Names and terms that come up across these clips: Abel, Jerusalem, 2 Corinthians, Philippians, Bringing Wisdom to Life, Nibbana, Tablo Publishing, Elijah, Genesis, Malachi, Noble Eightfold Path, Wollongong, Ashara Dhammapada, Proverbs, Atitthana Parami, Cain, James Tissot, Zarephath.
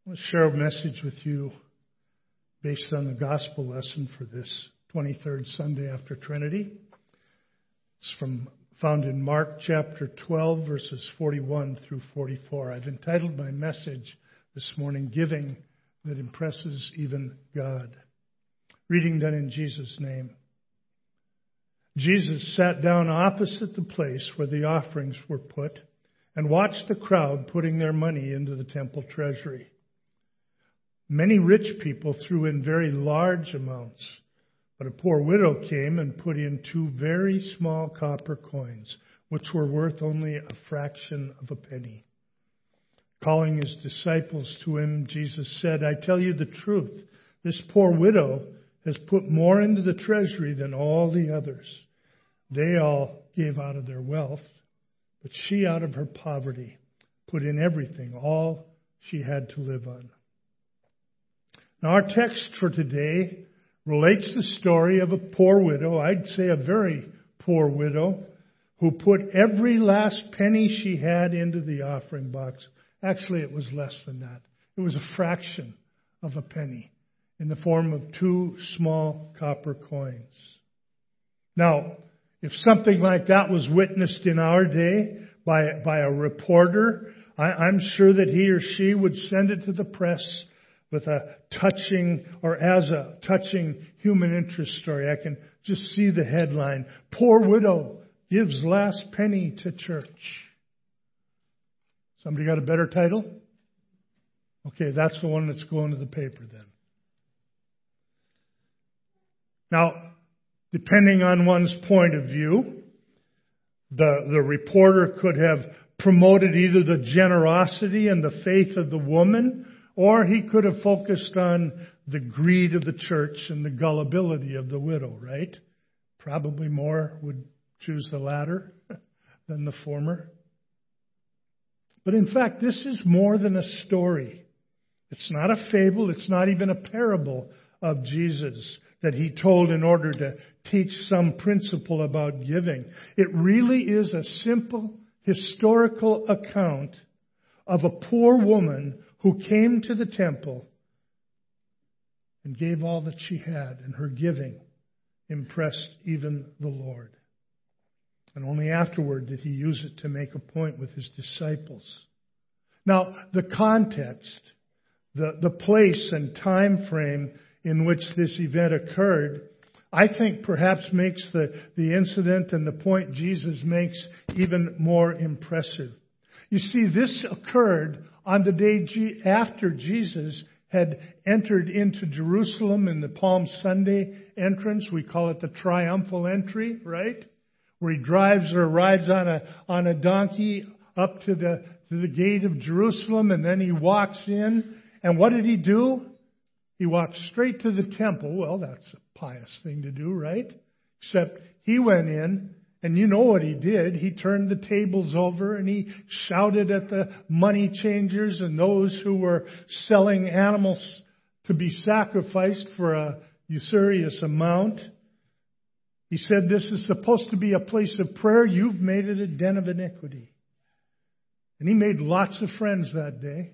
I want to share a message with you based on the gospel lesson for this 23rd Sunday after Trinity. It's found in Mark chapter 12, verses 41 through 44. I've entitled my message this morning, Giving That Impresses Even God. Reading done in Jesus' name. Jesus sat down opposite the place where the offerings were put and watched the crowd putting their money into the temple treasury. Many rich people threw in very large amounts, but a poor widow came and put in two very small copper coins, which were worth only a fraction of a penny. Calling his disciples to him, Jesus said, "I tell you the truth, this poor widow has put more into the treasury than all the others. They all gave out of their wealth, but she out of her poverty put in everything, all she had to live on." Now, our text for today relates the story of a poor widow, I'd say a very poor widow, who put every last penny she had into the offering box. Actually, it was less than that. It was a fraction of a penny in the form of two small copper coins. Now, if something like that was witnessed in our day by a reporter, I'm sure that he or she would send it to the press with a touching, or as a touching human interest story. I can just see the headline, "Poor Widow Gives Last Penny to Church." Somebody got a better title? Okay, that's the one that's going to the paper then. Now, depending on one's point of view, the reporter could have promoted either the generosity and the faith of the woman, or he could have focused on the greed of the church and the gullibility of the widow, right? Probably more would choose the latter than the former. But in fact, this is more than a story. It's not a fable. It's not even a parable of Jesus that he told in order to teach some principle about giving. It really is a simple historical account of a poor woman who came to the temple and gave all that she had, and her giving impressed even the Lord. And only afterward did he use it to make a point with his disciples. Now, the context, the place and time frame in which this event occurred, I think perhaps makes the incident and the point Jesus makes even more impressive. You see, this occurred on the day after Jesus had entered into Jerusalem in the Palm Sunday entrance. We call it the triumphal entry, right? Where he drives or rides on a donkey up to the gate of Jerusalem, and then he walks in. And what did he do? He walked straight to the temple. Well, that's a pious thing to do, right? Except he went in, and you know what he did. He turned the tables over, and he shouted at the money changers and those who were selling animals to be sacrificed for a usurious amount. He said, "This is supposed to be a place of prayer. You've made it a den of iniquity." And he made lots of friends that day.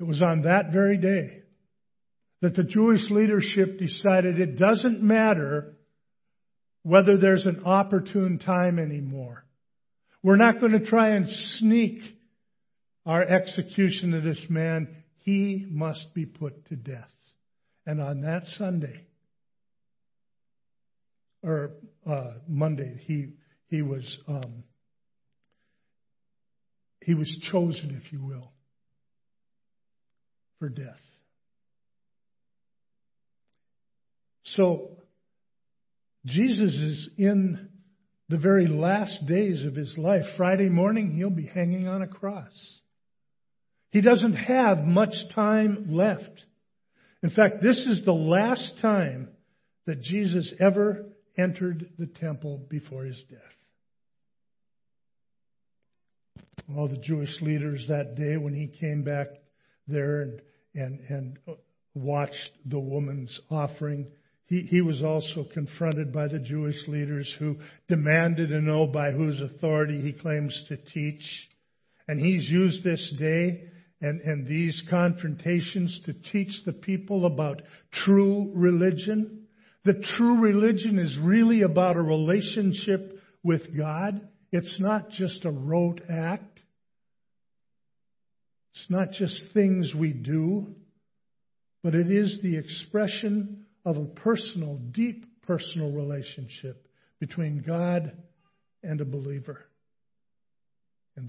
It was on that very day that the Jewish leadership decided it doesn't matter whether there's an opportune time anymore. We're not going to try and sneak our execution of this man. He must be put to death. And on that Sunday, or Monday, he was chosen, if you will, for death. So, Jesus is in the very last days of his life. Friday morning, he'll be hanging on a cross. He doesn't have much time left. In fact, this is the last time that Jesus ever entered the temple before his death. All the Jewish leaders that day, when he came back there and watched the woman's offering, He was also confronted by the Jewish leaders who demanded to know by whose authority he claims to teach. And he's used this day and these confrontations to teach the people about true religion. The true religion is really about a relationship with God. It's not just a rote act. It's not just things we do, but it is the expression of a personal, deep personal relationship between God and a believer. And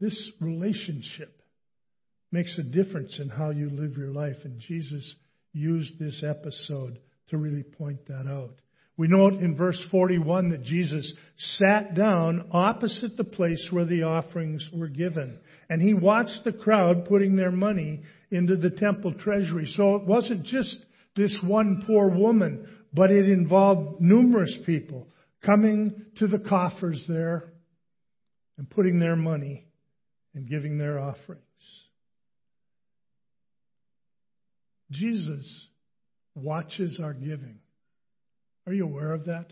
this relationship makes a difference in how you live your life. And Jesus used this episode to really point that out. We note in verse 41 that Jesus sat down opposite the place where the offerings were given. And he watched the crowd putting their money into the temple treasury. So it wasn't just this one poor woman, but it involved numerous people coming to the coffers there and putting their money and giving their offerings. Jesus watches our giving. Are you aware of that?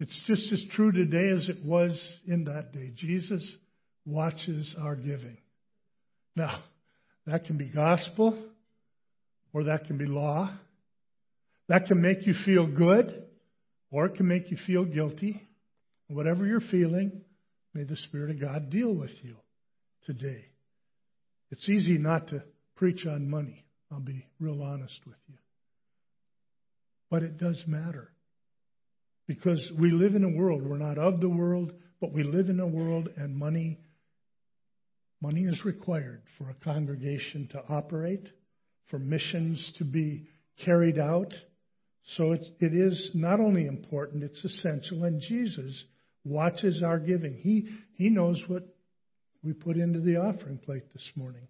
It's just as true today as it was in that day. Jesus watches our giving. Now, that can be gospel, or that can be law. That can make you feel good, or it can make you feel guilty. Whatever you're feeling, may the Spirit of God deal with you today. It's easy not to preach on money. I'll be real honest with you. But it does matter, because we live in a world, we're not of the world, but we live in a world, and money is required for a congregation to operate, for missions to be carried out. So it is not only important, it's essential, and Jesus watches our giving. He knows what we put into the offering plate this morning.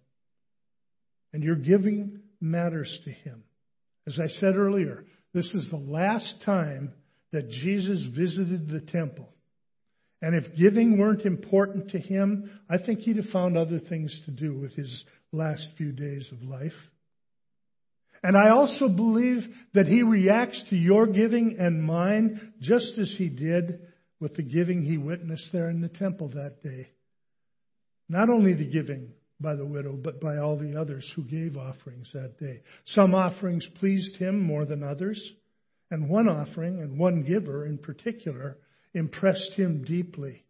And your giving matters to him. As I said earlier, this is the last time that Jesus visited the temple. And if giving weren't important to him, I think he'd have found other things to do with his last few days of life. And I also believe that he reacts to your giving and mine just as he did with the giving he witnessed there in the temple that day. Not only the giving by the widow, but by all the others who gave offerings that day. Some offerings pleased him more than others, and one offering and one giver in particular impressed him deeply.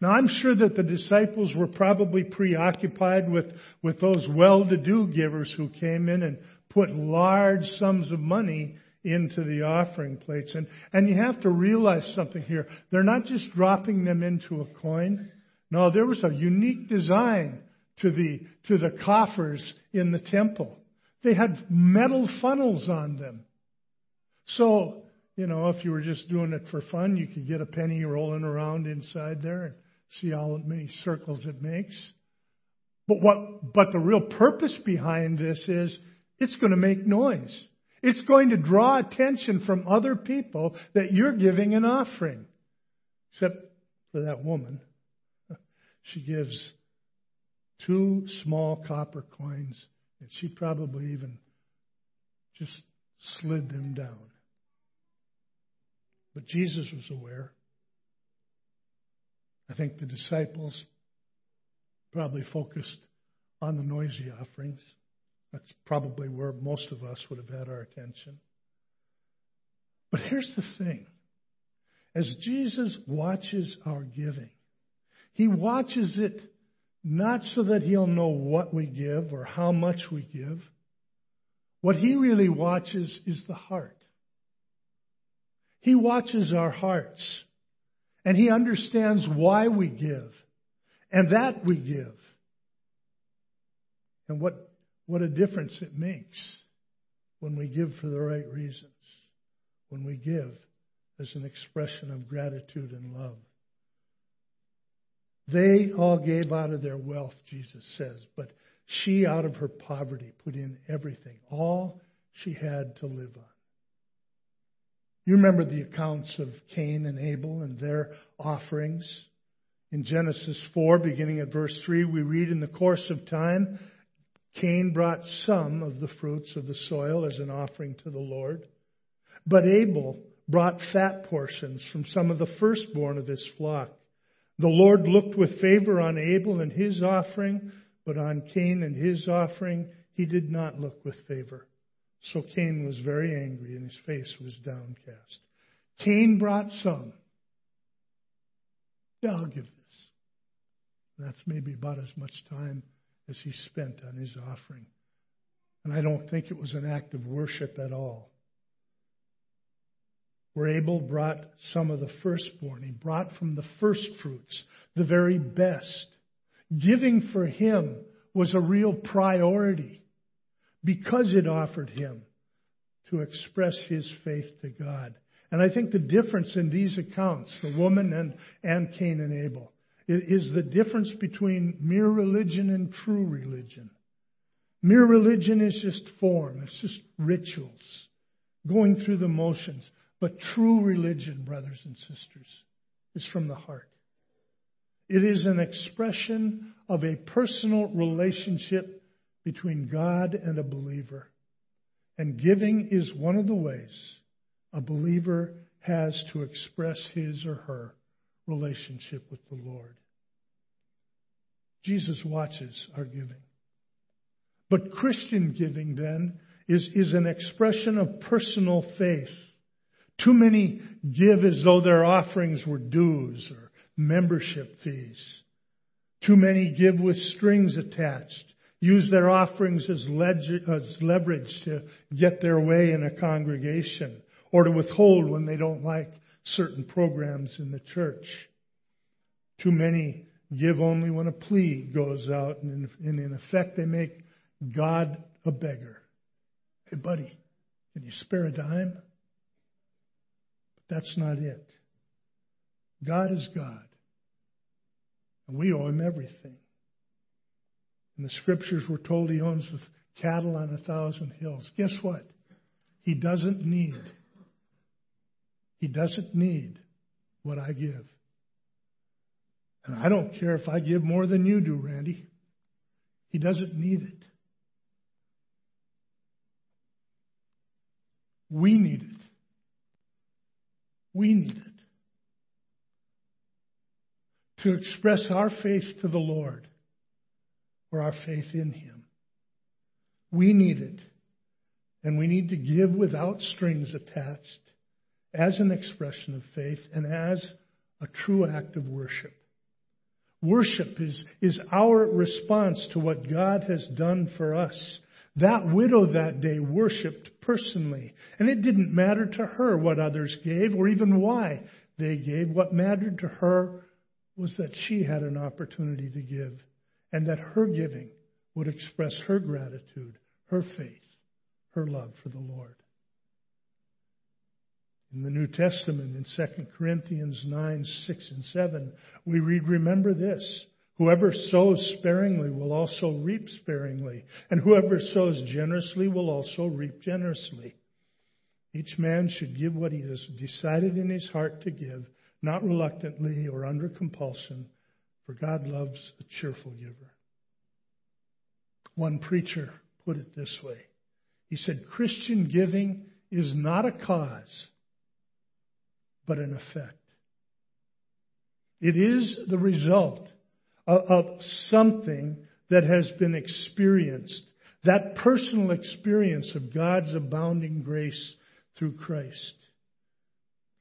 Now, I'm sure that the disciples were probably preoccupied with those well-to-do givers who came in and put large sums of money into the offering plates. And you have to realize something here. They're not just dropping them into a coin. No, there was a unique design to the coffers in the temple. They had metal funnels on them. So, you know, if you were just doing it for fun, you could get a penny rolling around inside there and see how many circles it makes. But the real purpose behind this is it's going to make noise. It's going to draw attention from other people that you're giving an offering. Except for that woman. She gives 2 small copper coins, and she probably even just slid them down. But Jesus was aware. I think the disciples probably focused on the noisy offerings. That's probably where most of us would have had our attention. But here's the thing. As Jesus watches our giving, he watches it not so that he'll know what we give or how much we give. What he really watches is the heart. He watches our hearts. And he understands why we give. And that we give. And what a difference it makes when we give for the right reasons. When we give as an expression of gratitude and love. They all gave out of their wealth, Jesus says, but she out of her poverty put in everything, all she had to live on. You remember the accounts of Cain and Abel and their offerings. In Genesis 4, beginning at verse 3, we read, in the course of time, Cain brought some of the fruits of the soil as an offering to the Lord, but Abel brought fat portions from some of the firstborn of his flock. The Lord looked with favor on Abel and his offering, but on Cain and his offering he did not look with favor. So Cain was very angry and his face was downcast. Cain brought some. Yeah, I'll give this. And that's maybe about as much time as he spent on his offering. And I don't think it was an act of worship at all. Where Abel brought some of the firstborn. He brought from the first fruits, the very best. Giving for him was a real priority because it offered him to express his faith to God. And I think the difference in these accounts, the woman and Cain and Abel, is the difference between mere religion and true religion. Mere religion is just form. It's just rituals, going through the motions. But true religion, brothers and sisters, is from the heart. It is an expression of a personal relationship between God and a believer. And giving is one of the ways a believer has to express his or her relationship with the Lord. Jesus watches our giving. But Christian giving, then, is an expression of personal faith. Too many give as though their offerings were dues or membership fees. Too many give with strings attached, use their offerings as leverage to get their way in a congregation, or to withhold when they don't like certain programs in the church. Too many give only when a plea goes out, and in effect they make God a beggar. Hey, buddy, can you spare a dime? That's not it. God is God. And we owe him everything. In the scriptures, we're told he owns the cattle on 1,000 hills. Guess what? He doesn't need what I give. And I don't care if I give more than you do, Randy. He doesn't need it. We need it. We need it to express our faith to the Lord or our faith in him. We need it, and we need to give without strings attached as an expression of faith and as a true act of worship. Worship is our response to what God has done for us. That widow that day worshipped personally. And it didn't matter to her what others gave or even why they gave. What mattered to her was that she had an opportunity to give and that her giving would express her gratitude, her faith, her love for the Lord. In the New Testament, in 2 Corinthians 9, 6 and 7, we read, "Remember this, whoever sows sparingly will also reap sparingly, and whoever sows generously will also reap generously. Each man should give what he has decided in his heart to give, not reluctantly or under compulsion, for God loves a cheerful giver." One preacher put it this way. He said, "Christian giving is not a cause, but an effect. It is the result of something that has been experienced, that personal experience of God's abounding grace through Christ."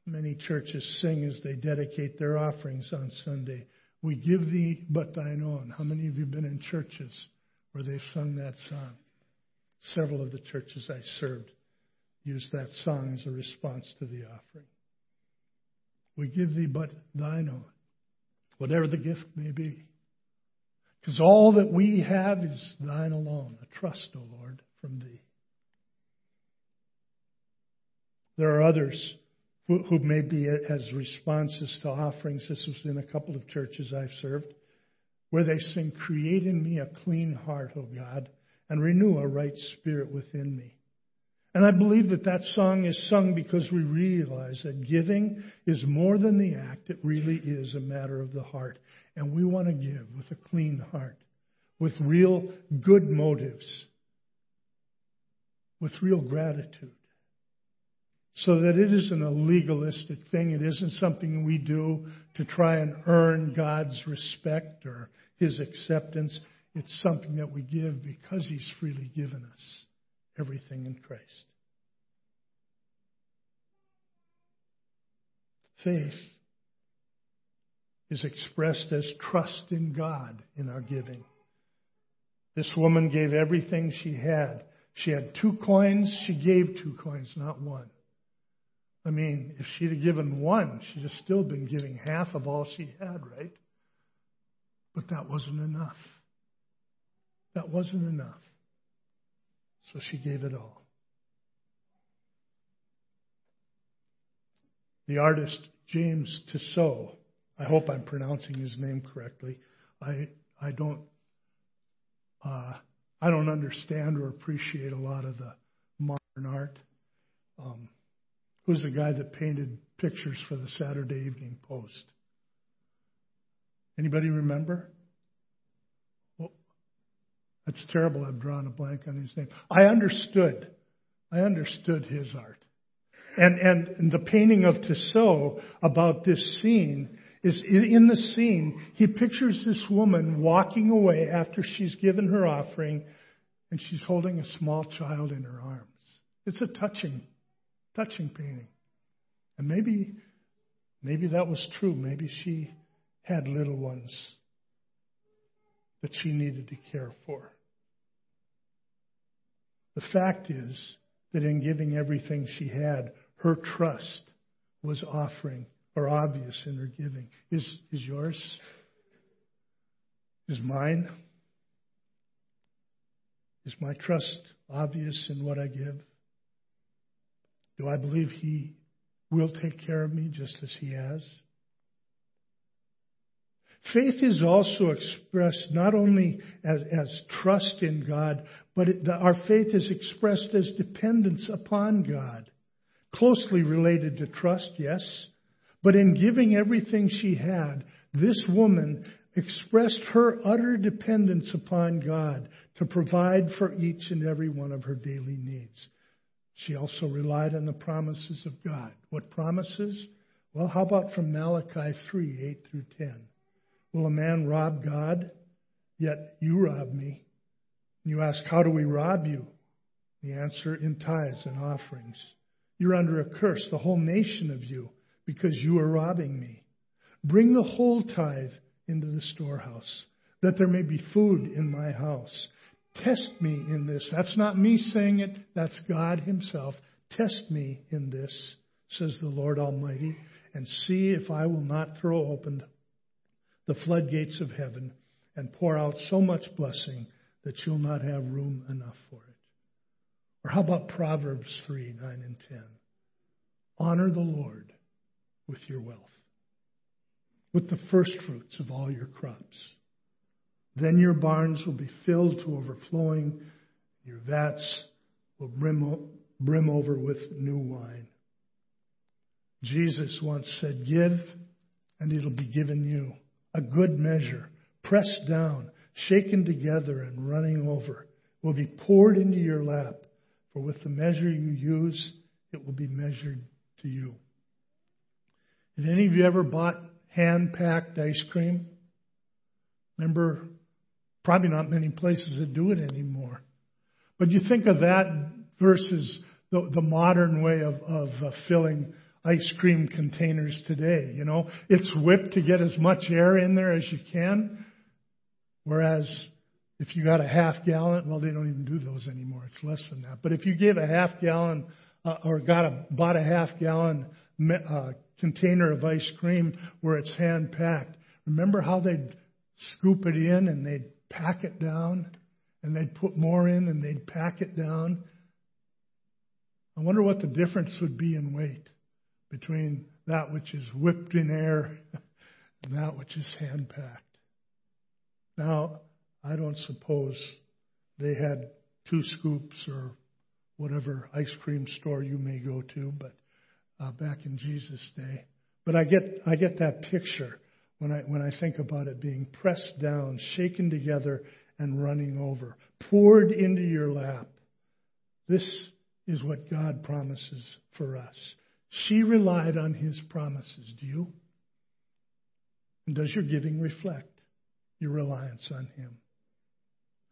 Many churches sing as they dedicate their offerings on Sunday, "We give thee but thine own." How many of you have been in churches where they've sung that song? Several of the churches I served used that song as a response to the offering. "We give thee but thine own," whatever the gift may be. Because all that we have is thine alone. I trust, O Lord, from thee. There are others who may be as responses to offerings. This was in a couple of churches I've served, where they sing, "Create in me a clean heart, O God, and renew a right spirit within me." And I believe that song is sung because we realize that giving is more than the act. It really is a matter of the heart. And we want to give with a clean heart, with real good motives, with real gratitude. so that it isn't a legalistic thing. It isn't something we do to try and earn God's respect or his acceptance. It's something that we give because he's freely given us everything in Christ. Faith is expressed as trust in God in our giving. This woman gave everything she had. She had 2 coins. She gave 2 coins, not 1. I mean, if she'd have given 1, she'd have still been giving half of all she had, right? But that wasn't enough. That wasn't enough. So she gave it all. The artist James Tissot, I hope I'm pronouncing his name correctly. I don't understand or appreciate a lot of the modern art. Who's the guy that painted pictures for the Saturday Evening Post? Anybody remember? Well, that's terrible. I've drawn a blank on his name. I understood his art. And the painting of Tissot about this scene is, in the scene, he pictures this woman walking away after she's given her offering, and she's holding a small child in her arms. It's a touching painting. And maybe that was true. Maybe she had little ones that she needed to care for. The fact is that in giving everything she had, her trust was offering or obvious in her giving. Is yours? Is mine? Is my trust obvious in what I give? Do I believe he will take care of me just as he has? Faith is also expressed not only as trust in God, but our faith is expressed as dependence upon God. Closely related to trust, yes, but in giving everything she had, this woman expressed her utter dependence upon God to provide for each and every one of her daily needs. She also relied on the promises of God. What promises? Well, how about from Malachi 3:8 through 10? Will a man rob God? Yet you rob me. And you ask, how do we rob you? The answer, in tithes and offerings. You're under a curse, the whole nation of you, because you are robbing me. Bring the whole tithe into the storehouse, that there may be food in my house. Test me in this. That's not me saying it, that's God himself. Test me in this, says the Lord Almighty, and see if I will not throw open the floodgates of heaven and pour out so much blessing that you'll not have room enough for it. Or how about Proverbs 3:9 and 10? Honor the Lord with your wealth, with the first fruits of all your crops. Then your barns will be filled to overflowing, your vats will brim over with new wine. Jesus once said, give, and it'll be given you. A good measure, pressed down, shaken together, and running over, will be poured into your lap. For with the measure you use, it will be measured to you. Have any of you ever bought hand-packed ice cream? Remember, probably not many places that do it anymore. But you think of that versus the modern way of filling ice cream containers today. You know, it's whipped to get as much air in there as you can. Whereas if you got a half-gallon, well, they don't even do those anymore. It's less than that. But if you gave a half-gallon bought a half-gallon container of ice cream where it's hand-packed, remember how they'd scoop it in and they'd pack it down, and they'd put more in and they'd pack it down? I wonder what the difference would be in weight between that which is whipped in air and that which is hand-packed. Now, I don't suppose they had 2 scoops or whatever ice cream store you may go to, but back in Jesus' day. But I get that picture when I think about it being pressed down, shaken together, and running over, poured into your lap. This is what God promises for us. She relied on his promises. Do you? And does your giving reflect your reliance on him?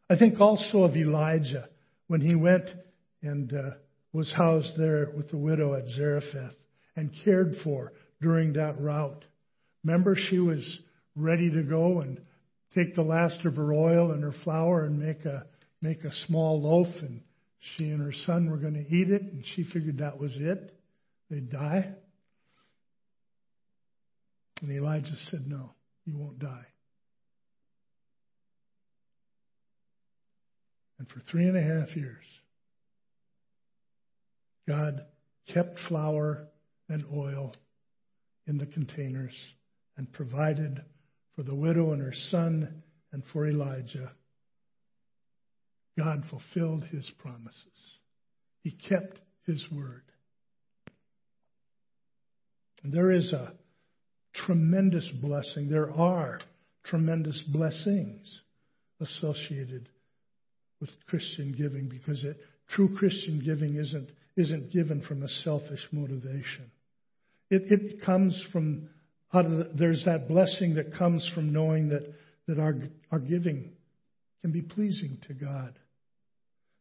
I think also of Elijah when he went and was housed there with the widow at Zarephath and cared for during that route. Remember, she was ready to go and take the last of her oil and her flour and make a small loaf, and she and her son were going to eat it, and she figured that was it. They'd die. And Elijah said, no, you won't die. And for 3.5 years, God kept flour and oil in the containers and provided for the widow and her son and for Elijah. God fulfilled his promises. He kept his word. And there is a tremendous blessing. There are tremendous blessings associated with Christian giving, because true Christian giving isn't given from a selfish motivation. It comes from, there's that blessing that comes from knowing that our giving can be pleasing to God.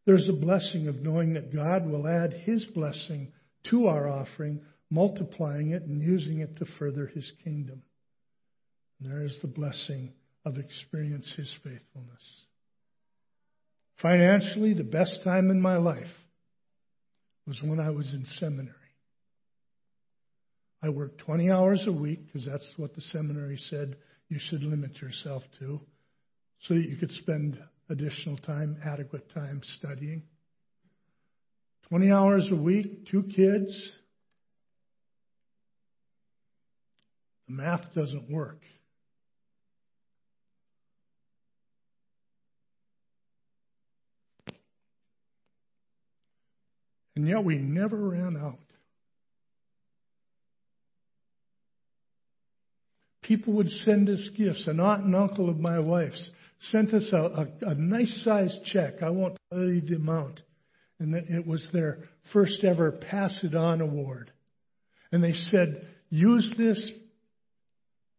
There's a blessing of knowing that God will add his blessing to our offering, multiplying it and using it to further his kingdom. And there is the blessing of experience his faithfulness. Financially, the best time in my life was when I was in seminary. I worked 20 hours a week because that's what the seminary said you should limit yourself to, so that you could spend additional time, adequate time studying. 20 hours a week, 2 kids. The math doesn't work. And yet we never ran out. People would send us gifts. An aunt and uncle of my wife's sent us a nice-sized check. I won't tell you the amount. And it was their first ever Pass It On award. And they said, use this,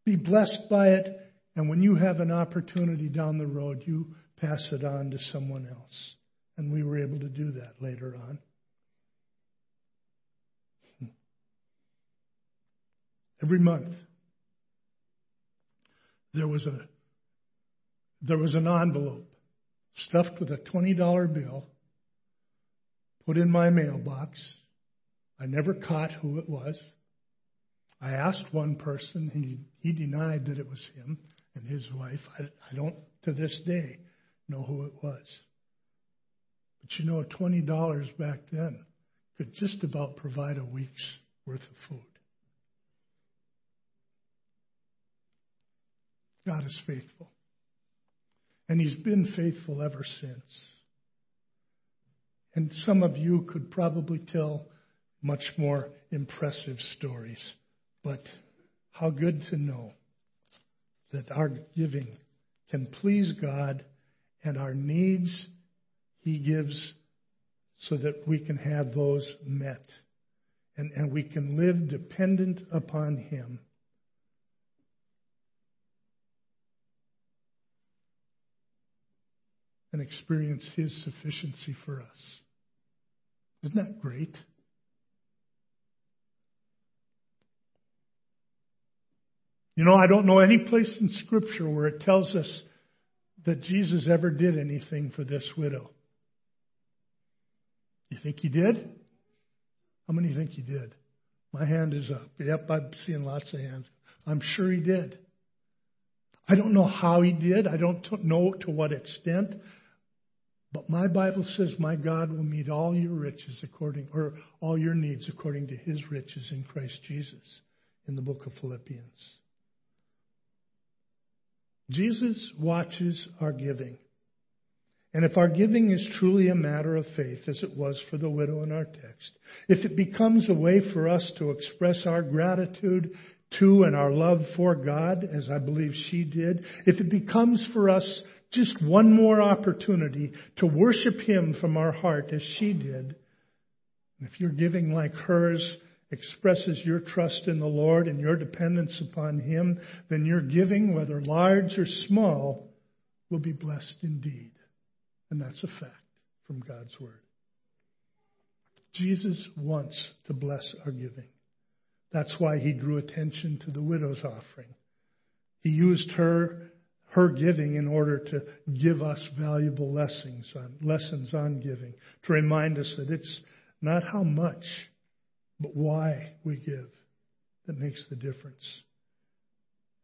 be blessed by it, and when you have an opportunity down the road, you pass it on to someone else. And we were able to do that later on. Every month, there was an envelope stuffed with a $20 bill put in my mailbox. I never caught who it was. I asked one person, he denied that it was him and his wife. I don't, to this day, know who it was. But you know, $20 back then could just about provide a week's worth of food. God is faithful. And he's been faithful ever since. And some of you could probably tell much more impressive stories. But how good to know that our giving can please God, and our needs he gives so that we can have those met. And we can live dependent upon him. And experience his sufficiency for us. Isn't that great? You know, I don't know any place in Scripture where it tells us that Jesus ever did anything for this widow. You think he did? How many think he did? My hand is up. Yep, I'm seeing lots of hands. I'm sure he did. I don't know how he did. I don't know to what extent. But my Bible says, my God will meet all your riches all your needs according to his riches in Christ Jesus, in the book of Philippians. Jesus watches our giving. And if our giving is truly a matter of faith, as it was for the widow in our text, if it becomes a way for us to express our gratitude to and our love for God, as I believe she did, if it becomes for us just one more opportunity to worship him from our heart, as she did, And if your giving like hers expresses your trust in the Lord and your dependence upon Him, then your giving, whether large or small, will be blessed indeed. And that's a fact from God's Word. Jesus wants to bless our giving. That's why He drew attention to the widow's offering. He used her giving in order to give us valuable lessons on giving, to remind us that it's not how much, but why we give that makes the difference,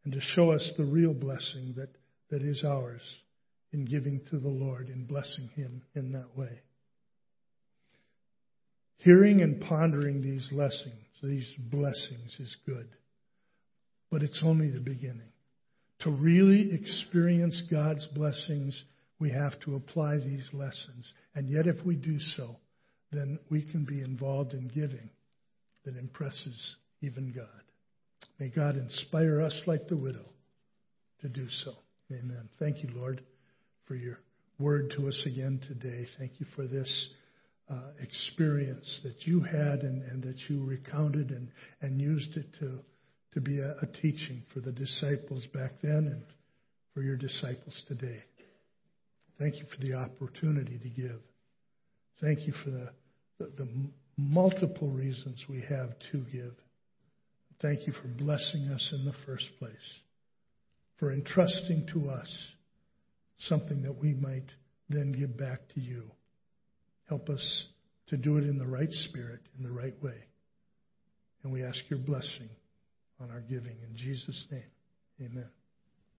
and to show us the real blessing that is ours in giving to the Lord, in blessing Him in that way. Hearing and pondering these blessings is good, but it's only the beginning. To really experience God's blessings, we have to apply these lessons. And yet if we do so, then we can be involved in giving that impresses even God. May God inspire us like the widow to do so. Amen. Thank you, Lord, for your word to us again today. Thank you for this experience that you had and that you recounted and used it to be a teaching for the disciples back then and for your disciples today. Thank you for the opportunity to give. Thank you for the multiple reasons we have to give. Thank you for blessing us in the first place, for entrusting to us something that we might then give back to you. Help us to do it in the right spirit, in the right way. And we ask your blessing on our giving. In Jesus' name, amen.